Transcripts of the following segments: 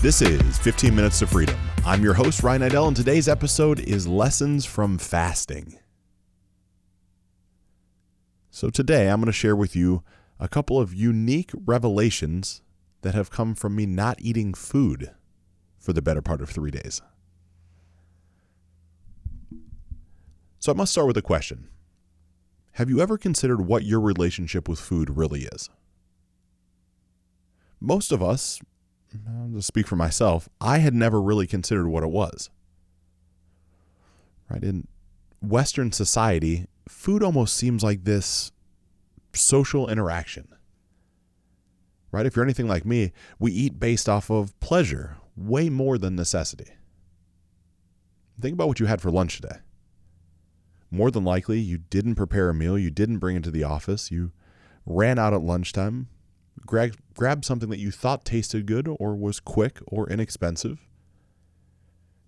This is 15 Minutes to Freedom. I'm your host, Ryan Idell, and today's episode is Lessons from Fasting. So today I'm going to share with you a couple of unique revelations that have come from me not eating food for the better part of 3 days. So I must start with a question. Have you ever considered what your relationship with food really is? Most of us, I'll just speak for myself, I had never really considered what it was. Right? In Western society, food almost seems like this social interaction. Right? If you're anything like me, we eat based off of pleasure way more than necessity. Think about what you had for lunch today. More than likely, you didn't prepare a meal, you didn't bring it to the office, you ran out at lunchtime, Grab something that you thought tasted good or was quick or inexpensive,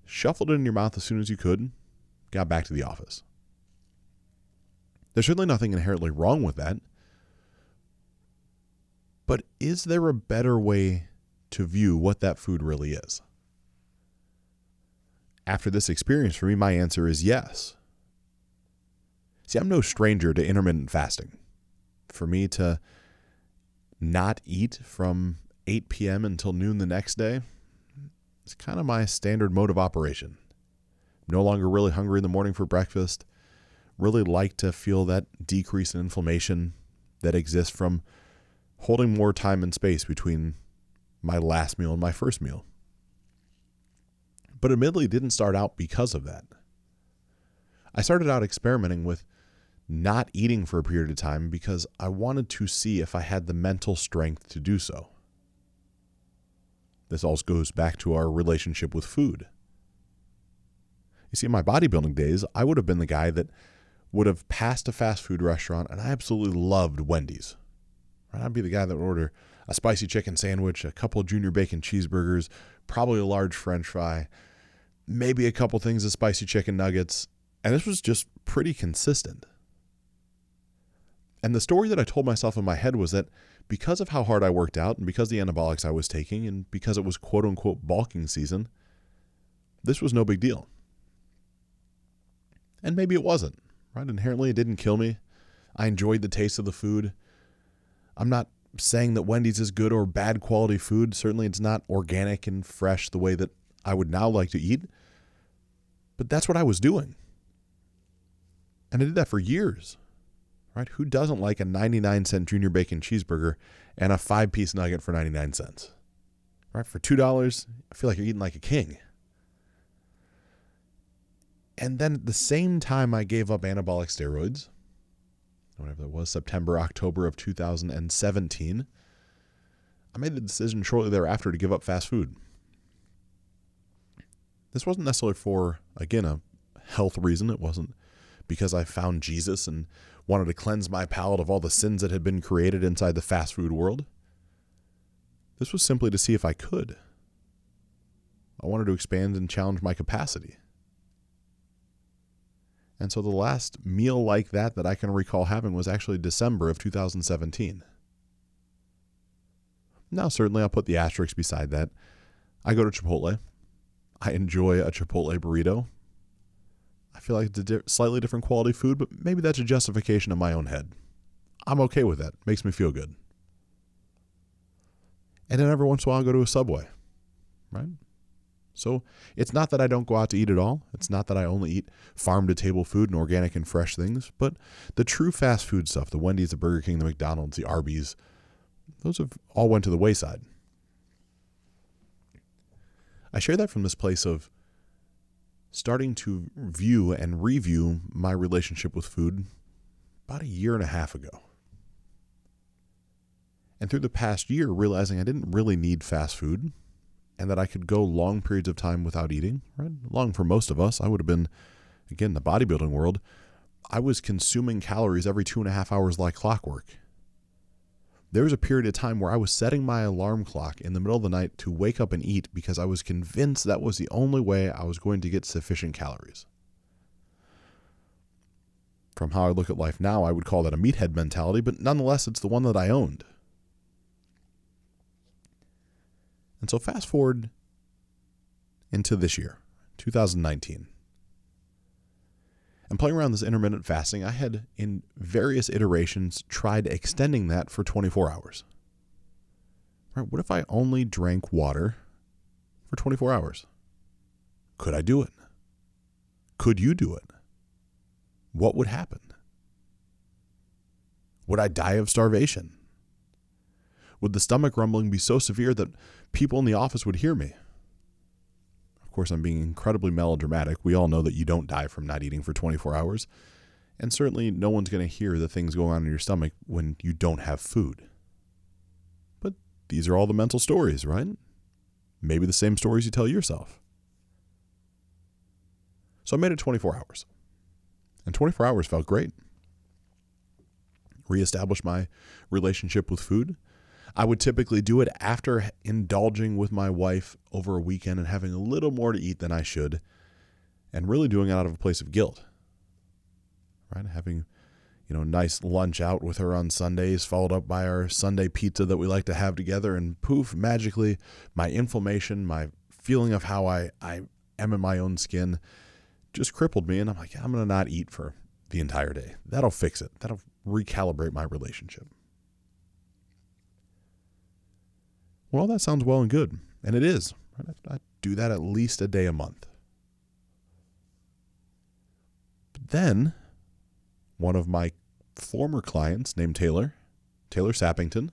shuffled it in your mouth as soon as you could, got back to the office. There's certainly nothing inherently wrong with that, but is there a better way to view what that food really is? After this experience, for me, my answer is yes. See, I'm no stranger to intermittent fasting. For me to not eat from 8 p.m. until noon the next day, it's kind of my standard mode of operation. I'm no longer really hungry in the morning for breakfast. Really like to feel that decrease in inflammation that exists from holding more time and space between my last meal and my first meal. But admittedly, it didn't start out because of that. I started out experimenting with not eating for a period of time because I wanted to see if I had the mental strength to do so. This also goes back to our relationship with food. You see, in my bodybuilding days, I would have been the guy that would have passed a fast food restaurant and I absolutely loved Wendy's. I'd be the guy that would order a spicy chicken sandwich, a couple of junior bacon cheeseburgers, probably a large french fry, maybe a couple things of spicy chicken nuggets, and this was just pretty consistent. And the story that I told myself in my head was that because of how hard I worked out and because the anabolics I was taking and because it was quote unquote bulking season, this was no big deal. And maybe it wasn't, right? Inherently, it didn't kill me. I enjoyed the taste of the food. I'm not saying that Wendy's is good or bad quality food. Certainly it's not organic and fresh the way that I would now like to eat, but that's what I was doing. And I did that for years. Right? Who doesn't like a 99-cent junior bacon cheeseburger and a 5-piece nugget for 99 cents? Right? For $2, I feel like you're eating like a king. And then at the same time I gave up anabolic steroids, whatever that was, September, October of 2017, I made the decision shortly thereafter to give up fast food. This wasn't necessarily for, again, a health reason. It wasn't because I found Jesus and wanted to cleanse my palate of all the sins that had been created inside the fast food world. This was simply to see if I could. I wanted to expand and challenge my capacity. And so the last meal like that I can recall having was actually December of 2017. Now, certainly I'll put the asterisk beside that. I go to Chipotle. I enjoy a Chipotle burrito. I feel like it's a slightly different quality food, but maybe that's a justification in my own head. I'm okay with that. Makes me feel good. And then every once in a while I go to a Subway, right? So it's not that I don't go out to eat at all. It's not that I only eat farm-to-table food and organic and fresh things, but the true fast food stuff, the Wendy's, the Burger King, the McDonald's, the Arby's, those have all went to the wayside. I share that from this place of starting to view and review my relationship with food about a year and a half ago. And through the past year, realizing I didn't really need fast food and that I could go long periods of time without eating, right? Long for most of us. I would have been, again, the bodybuilding world. I was consuming calories every 2.5 hours like clockwork. There was a period of time where I was setting my alarm clock in the middle of the night to wake up and eat because I was convinced that was the only way I was going to get sufficient calories. From how I look at life now, I would call that a meathead mentality, but nonetheless, it's the one that I owned. And so fast forward into this year, 2019. And playing around this intermittent fasting, I had in various iterations tried extending that for 24 hours. Right? What if I only drank water for 24 hours? Could I do it? Could you do it? What would happen? Would I die of starvation? Would the stomach rumbling be so severe that people in the office would hear me? Of course, I'm being incredibly melodramatic. We all know that you don't die from not eating for 24 hours. And certainly no one's going to hear the things going on in your stomach when you don't have food. But these are all the mental stories, right? Maybe the same stories you tell yourself. So I made it 24 hours. And 24 hours felt great. Reestablished my relationship with food. I would typically do it after indulging with my wife over a weekend and having a little more to eat than I should, and really doing it out of a place of guilt. Right? Having, nice lunch out with her on Sundays, followed up by our Sunday pizza that we like to have together, and poof, magically, my inflammation, my feeling of how I am in my own skin just crippled me, and I'm like, I'm going to not eat for the entire day. That'll fix it. That'll recalibrate my relationship. Well, that sounds well and good, and it is. Right? I do that at least a day a month. But then, one of my former clients named Taylor Sappington,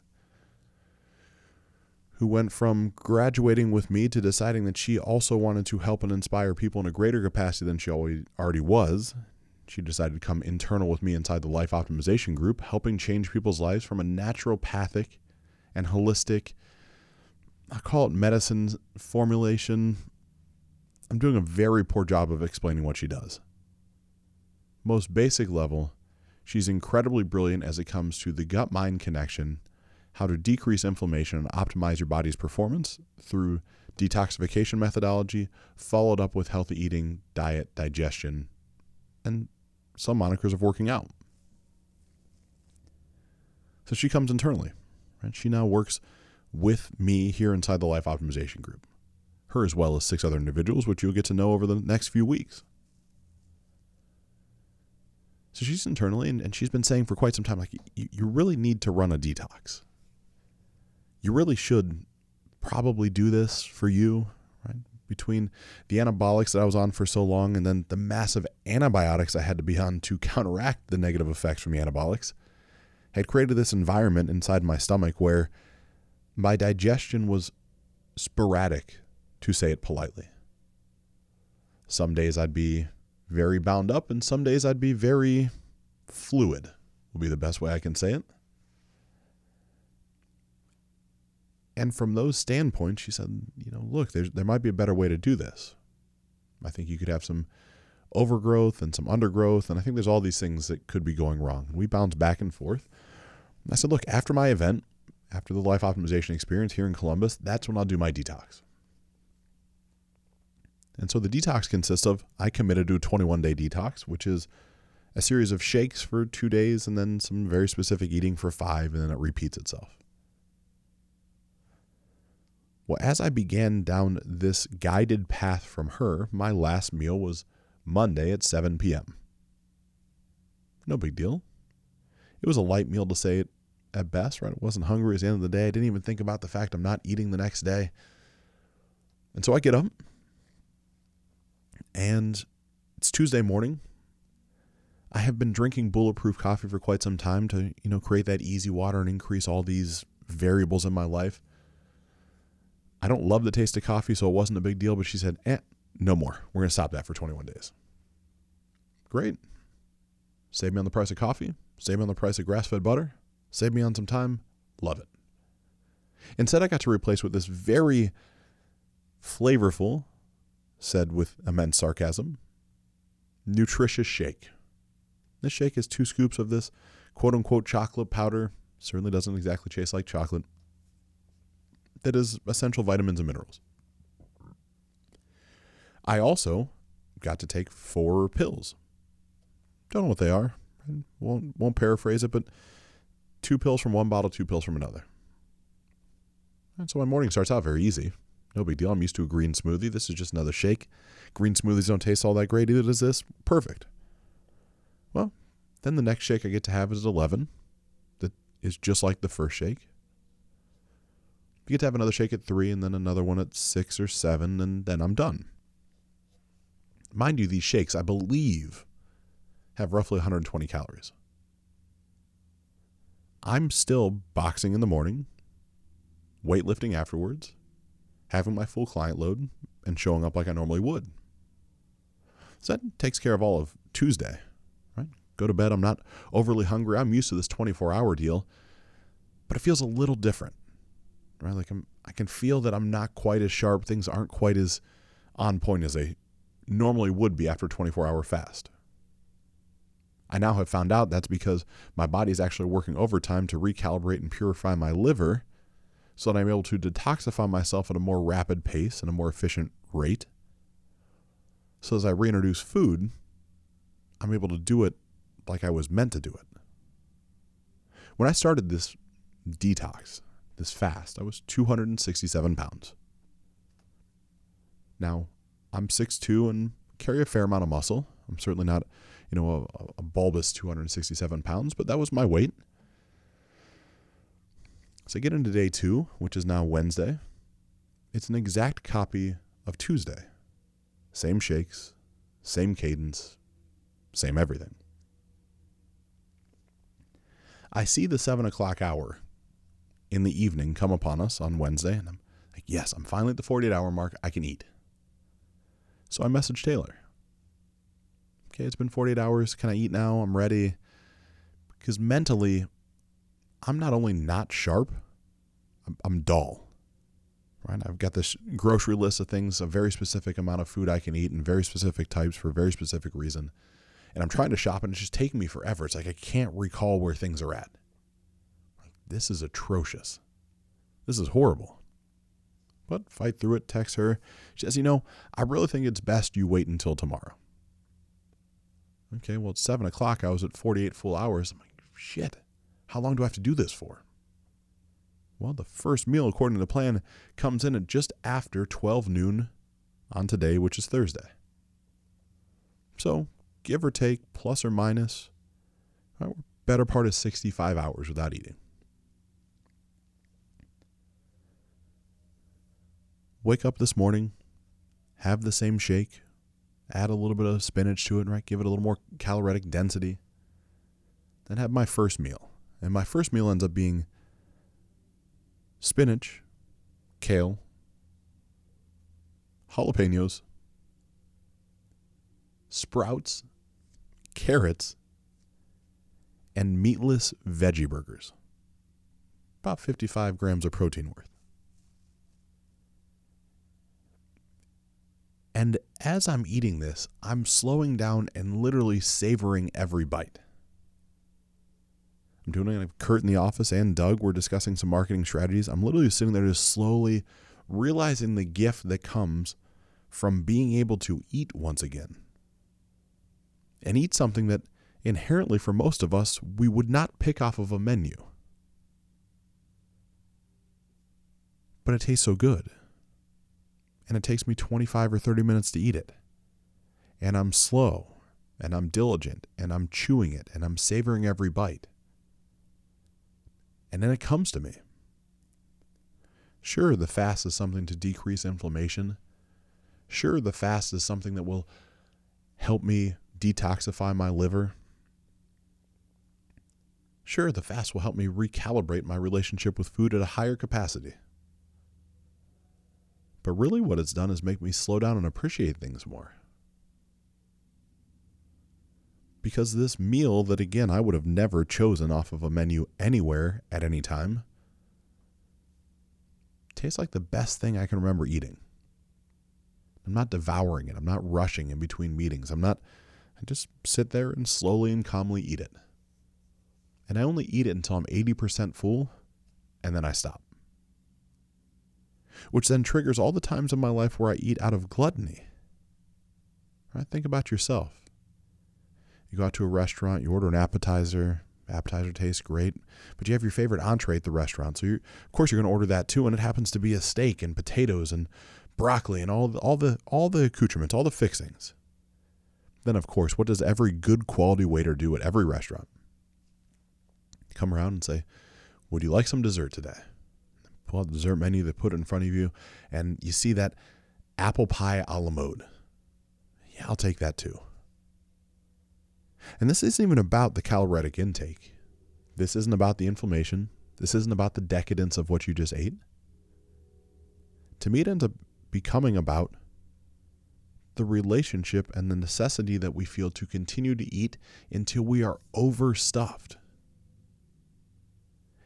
who went from graduating with me to deciding that she also wanted to help and inspire people in a greater capacity than she already was, she decided to come internal with me inside the Life Optimization Group, helping change people's lives from a naturopathic and holistic, I call it medicine formulation. I'm doing a very poor job of explaining what she does. Most basic level, she's incredibly brilliant as it comes to the gut-mind connection, how to decrease inflammation and optimize your body's performance through detoxification methodology, followed up with healthy eating, diet, digestion, and some monikers of working out. So she comes internally, right? She now works with me here inside the Life Optimization Group, her as well as 6 other individuals, which you'll get to know over the next few weeks. So she's internally, and she's been saying for quite some time, like, you really need to run a detox. You really should probably do this for you, right? Between the anabolics that I was on for so long and then the massive antibiotics I had to be on to counteract the negative effects from the anabolics, had created this environment inside my stomach where my digestion was sporadic, to say it politely. Some days I'd be very bound up, and some days I'd be very fluid, would be the best way I can say it. And from those standpoints, she said, look, there might be a better way to do this. I think you could have some overgrowth and some undergrowth, and I think there's all these things that could be going wrong. We bounced back and forth. And I said, look, after my event, after the Life Optimization experience here in Columbus, that's when I'll do my detox. And so the detox consists of, I committed to a 21-day detox, which is a series of shakes for 2 days and then some very specific eating for 5, and then it repeats itself. Well, as I began down this guided path from her, my last meal was Monday at 7 p.m. No big deal. It was a light meal to say it at best, right? I wasn't hungry at the end of the day. I didn't even think about the fact I'm not eating the next day. And so I get up, and it's Tuesday morning. I have been drinking bulletproof coffee for quite some time to, create that easy water and increase all these variables in my life. I don't love the taste of coffee, so it wasn't a big deal, but she said, no more. We're going to stop that for 21 days. Great. Save me on the price of coffee. Save me on the price of grass-fed butter. Save me on some time. Love it. Instead, I got to replace with this very flavorful, said with immense sarcasm, nutritious shake. This shake is 2 scoops of this quote-unquote chocolate powder. Certainly doesn't exactly taste like chocolate. That is essential vitamins and minerals. I also got to take 4 pills. Don't know what they are. Won't paraphrase it, but 2 pills from one bottle, 2 pills from another. And so my morning starts out very easy. No big deal. I'm used to a green smoothie. This is just another shake. Green smoothies don't taste all that great. Either does this. Perfect. Well, then the next shake I get to have is at 11. That is just like the first shake. You get to have another shake at 3 and then another one at 6 or 7, and then I'm done. Mind you, these shakes, I believe, have roughly 120 calories. I'm still boxing in the morning, weightlifting afterwards, having my full client load, and showing up like I normally would. So that takes care of all of Tuesday, right? Go to bed. I'm not overly hungry. I'm used to this 24-hour deal, but it feels a little different, right? Like I can feel that I'm not quite as sharp. Things aren't quite as on point as they normally would be after a 24-hour fast. I now have found out that's because my body is actually working overtime to recalibrate and purify my liver so that I'm able to detoxify myself at a more rapid pace and a more efficient rate. So as I reintroduce food, I'm able to do it like I was meant to do it. When I started this detox, this fast, I was 267 pounds. Now, I'm 6'2" and carry a fair amount of muscle. I'm certainly not, a bulbous 267 pounds, but that was my weight. So I get into day 2, which is now Wednesday. It's an exact copy of Tuesday. Same shakes, same cadence, same everything. I see the 7 o'clock hour in the evening come upon us on Wednesday, and I'm like, yes, I'm finally at the 48-hour mark. I can eat. So I message Taylor. Okay, it's been 48 hours. Can I eat now? I'm ready. Because mentally, I'm not only not sharp, I'm dull. Right? I've got this grocery list of things, a very specific amount of food I can eat and very specific types for a very specific reason. And I'm trying to shop and it's just taking me forever. It's like I can't recall where things are at. Like, this is atrocious. This is horrible. But fight through it, text her. She says, I really think it's best you wait until tomorrow. Okay, well, it's 7 o'clock. I was at 48 full hours. I'm like, shit, how long do I have to do this for? Well, the first meal, according to the plan, comes in at just after 12 noon on today, which is Thursday. So, give or take, plus or minus, better part of 65 hours without eating. Wake up this morning, have the same shake, add a little bit of spinach to it, right? Give it a little more calorific density. Then have my first meal. And my first meal ends up being spinach, kale, jalapenos, sprouts, carrots, and meatless veggie burgers. About 55 grams of protein worth. And as I'm eating this, I'm slowing down and literally savoring every bite. I'm doing it with Kurt in the office and Doug. We're discussing some marketing strategies. I'm literally sitting there just slowly realizing the gift that comes from being able to eat once again. And eat something that inherently for most of us, we would not pick off of a menu. But it tastes so good. And it takes me 25 or 30 minutes to eat it. And I'm slow, and I'm diligent, and I'm chewing it, and I'm savoring every bite. And then it comes to me. Sure, the fast is something to decrease inflammation. Sure, the fast is something that will help me detoxify my liver. Sure, the fast will help me recalibrate my relationship with food at a higher capacity. But really what it's done is make me slow down and appreciate things more. Because this meal that, again, I would have never chosen off of a menu anywhere at any time, tastes like the best thing I can remember eating. I'm not devouring it. I'm not rushing in between meetings. I just sit there and slowly and calmly eat it. And I only eat it until I'm 80% full, and then I stop. Which then triggers all the times in my life where I eat out of gluttony. Right? Think about yourself. You go out to a restaurant, you order an appetizer, appetizer tastes great, but you have your favorite entree at the restaurant. So of course you're going to order that too. And it happens to be a steak and potatoes and broccoli and all the accoutrements, all the fixings. Then of course, what does every good quality waiter do at every restaurant? Come around and say, would you like some dessert today? Pull out the dessert menu, they put it in front of you, and you see that apple pie a la mode. Yeah, I'll take that too. And this isn't even about the caloric intake. This isn't about the inflammation. This isn't about the decadence of what you just ate. To me, it ends up becoming about the relationship and the necessity that we feel to continue to eat until we are overstuffed.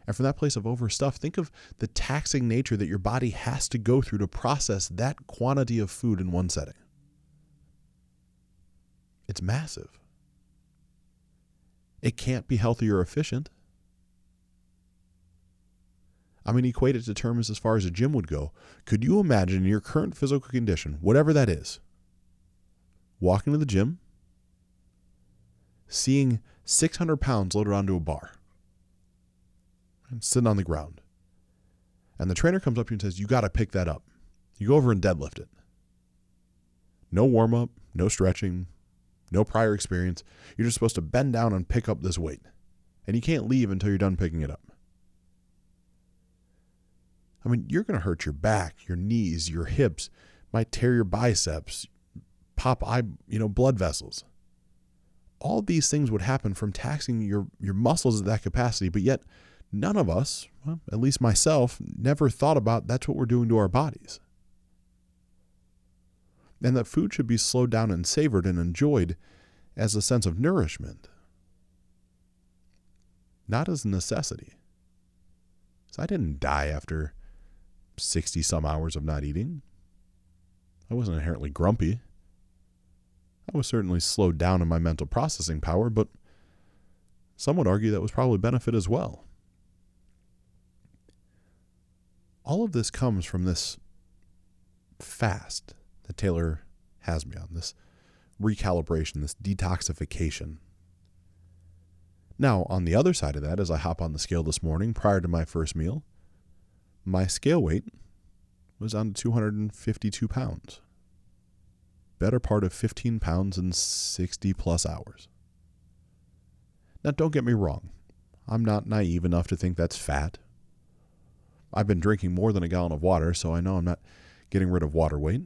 And from that place of overstuffed, think of the taxing nature that your body has to go through to process that quantity of food in one setting. It's massive. It can't be healthy or efficient. I mean, equate it to terms as far as a gym would go. Could you imagine your current physical condition, whatever that is, walking to the gym, seeing 600 pounds loaded onto a bar and sitting on the ground, and the trainer comes up to you and says, you got to pick that up. You go over and deadlift it. No warm up, no stretching, no prior experience. You're just supposed to bend down and pick up this weight. And you can't leave until you're done picking it up. I mean, you're going to hurt your back, your knees, your hips, might tear your biceps, pop blood vessels. All these things would happen from taxing your muscles at that capacity. But yet none of us, well, at least myself, never thought about that's what we're doing to our bodies. And that food should be slowed down and savored and enjoyed as a sense of nourishment, not as a necessity. So I didn't die after 60 some hours of not eating. I wasn't inherently grumpy. I was certainly slowed down in my mental processing power, but some would argue that was probably a benefit as well. All of this comes from this fast that Taylor has me on, this recalibration, this detoxification. Now, on the other side of that, as I hop on the scale this morning prior to my first meal, my scale weight was down to 252 pounds. Better part of 15 pounds in 60 plus hours. Now, don't get me wrong. I'm not naive enough to think that's fat. I've been drinking more than a gallon of water, so I know I'm not getting rid of water weight.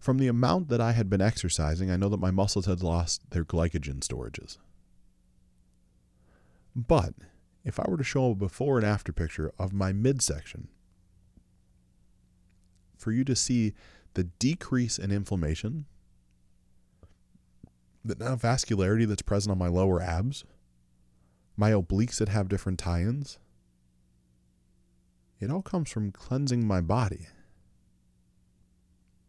From the amount that I had been exercising, I know that my muscles had lost their glycogen storages. But if I were to show a before and after picture of my midsection, for you to see the decrease in inflammation, the vascularity that's present on my lower abs, my obliques that have different tie-ins, it all comes from cleansing my body.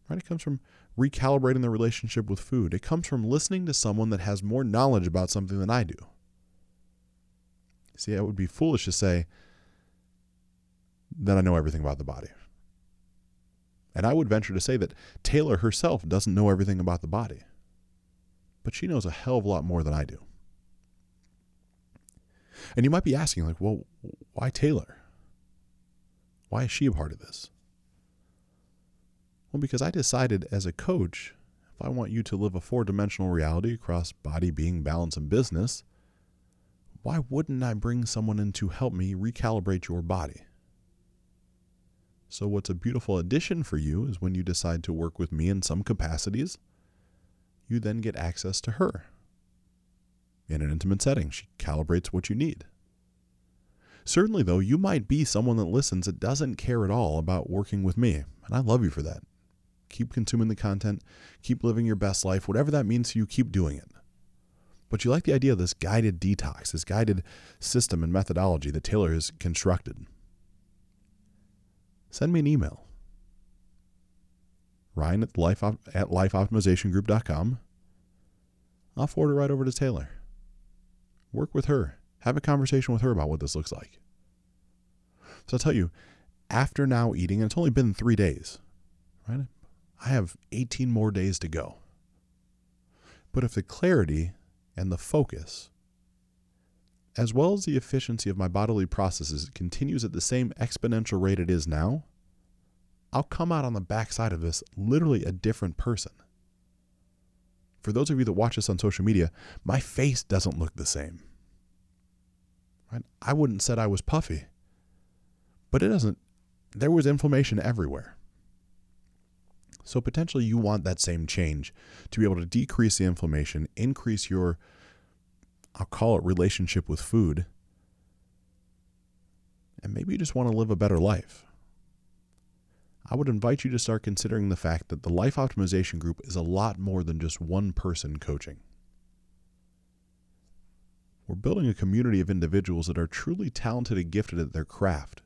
Right? It comes from recalibrating the relationship with food. It comes from listening to someone that has more knowledge about something than I do. See, it would be foolish to say that I know everything about the body. And I would venture to say that Taylor herself doesn't know everything about the body. But she knows a hell of a lot more than I do. And you might be asking, like, well, why Taylor? Why is she a part of this? Well, because I decided as a coach, if I want you to live a four-dimensional reality across body, being, balance, and business, why wouldn't I bring someone in to help me recalibrate your body? So what's a beautiful addition for you is when you decide to work with me in some capacities, you then get access to her. In an intimate setting, she calibrates what you need. Certainly, though, you might be someone that listens that doesn't care at all about working with me, and I love you for that. Keep consuming the content, keep living your best life, whatever that means to you, keep doing it. But you like the idea of this guided detox, this guided system and methodology that Taylor has constructed. Send me an email, Ryan at lifeoptimizationgroup.com. I'll forward it right over to Taylor. Work with her. Have a conversation with her about what this looks like. So I'll tell you, after now eating, and it's only been 3 days, right? I have 18 more days to go. But if the clarity and the focus as well as the efficiency of my bodily processes continues at the same exponential rate it is now, I'll come out on the backside of this literally a different person. For those of you that watch this on social media, my face doesn't look the same. Right? I wouldn't said I was puffy, but it doesn't. There was inflammation everywhere. So potentially you want that same change to be able to decrease the inflammation, increase your, I'll call it, relationship with food. And maybe you just want to live a better life. I would invite you to start considering the fact that the Life Optimization Group is a lot more than just one person coaching. We're building a community of individuals that are truly talented and gifted at their craft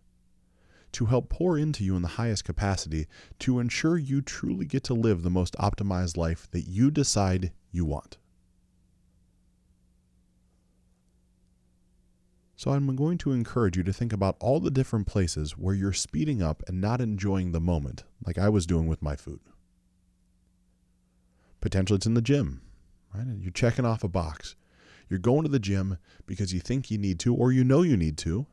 to help pour into you in the highest capacity to ensure you truly get to live the most optimized life that you decide you want. So I'm going to encourage you to think about all the different places where you're speeding up and not enjoying the moment, like I was doing with my food. Potentially it's in the gym, right? You're checking off a box. You're going to the gym because you think you need to, or you know you need to,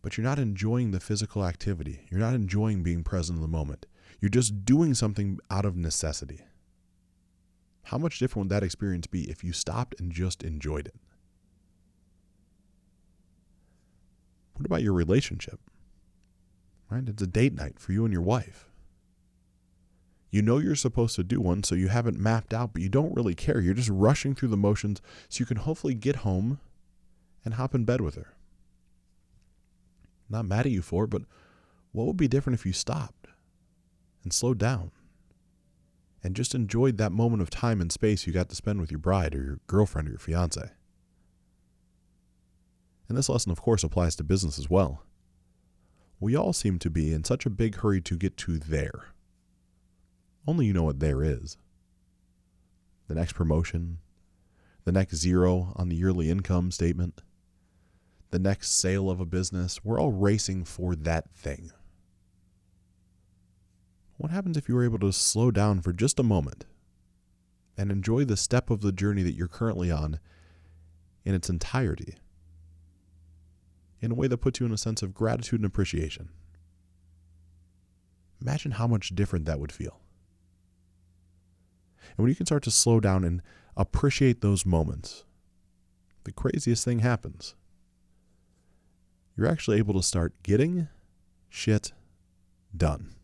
but you're not enjoying the physical activity. You're not enjoying being present in the moment. You're just doing something out of necessity. How much different would that experience be if you stopped and just enjoyed it? What about your relationship? Right? It's a date night for you and your wife. You know you're supposed to do one, so you haven't mapped out, but you don't really care. You're just rushing through the motions so you can hopefully get home and hop in bed with her. Not mad at you for it, but what would be different if you stopped and slowed down and just enjoyed that moment of time and space you got to spend with your bride or your girlfriend or your fiance? And this lesson, of course, applies to business as well. We all seem to be in such a big hurry to get to there. Only you know what there is. The next promotion, the next zero on the yearly income statement, the next sale of a business. We're all racing for that thing. What happens if you were able to slow down for just a moment and enjoy the step of the journey that you're currently on in its entirety in a way that puts you in a sense of gratitude and appreciation? Imagine how much different that would feel. And when you can start to slow down and appreciate those moments, the craziest thing happens. You're actually able to start getting shit done.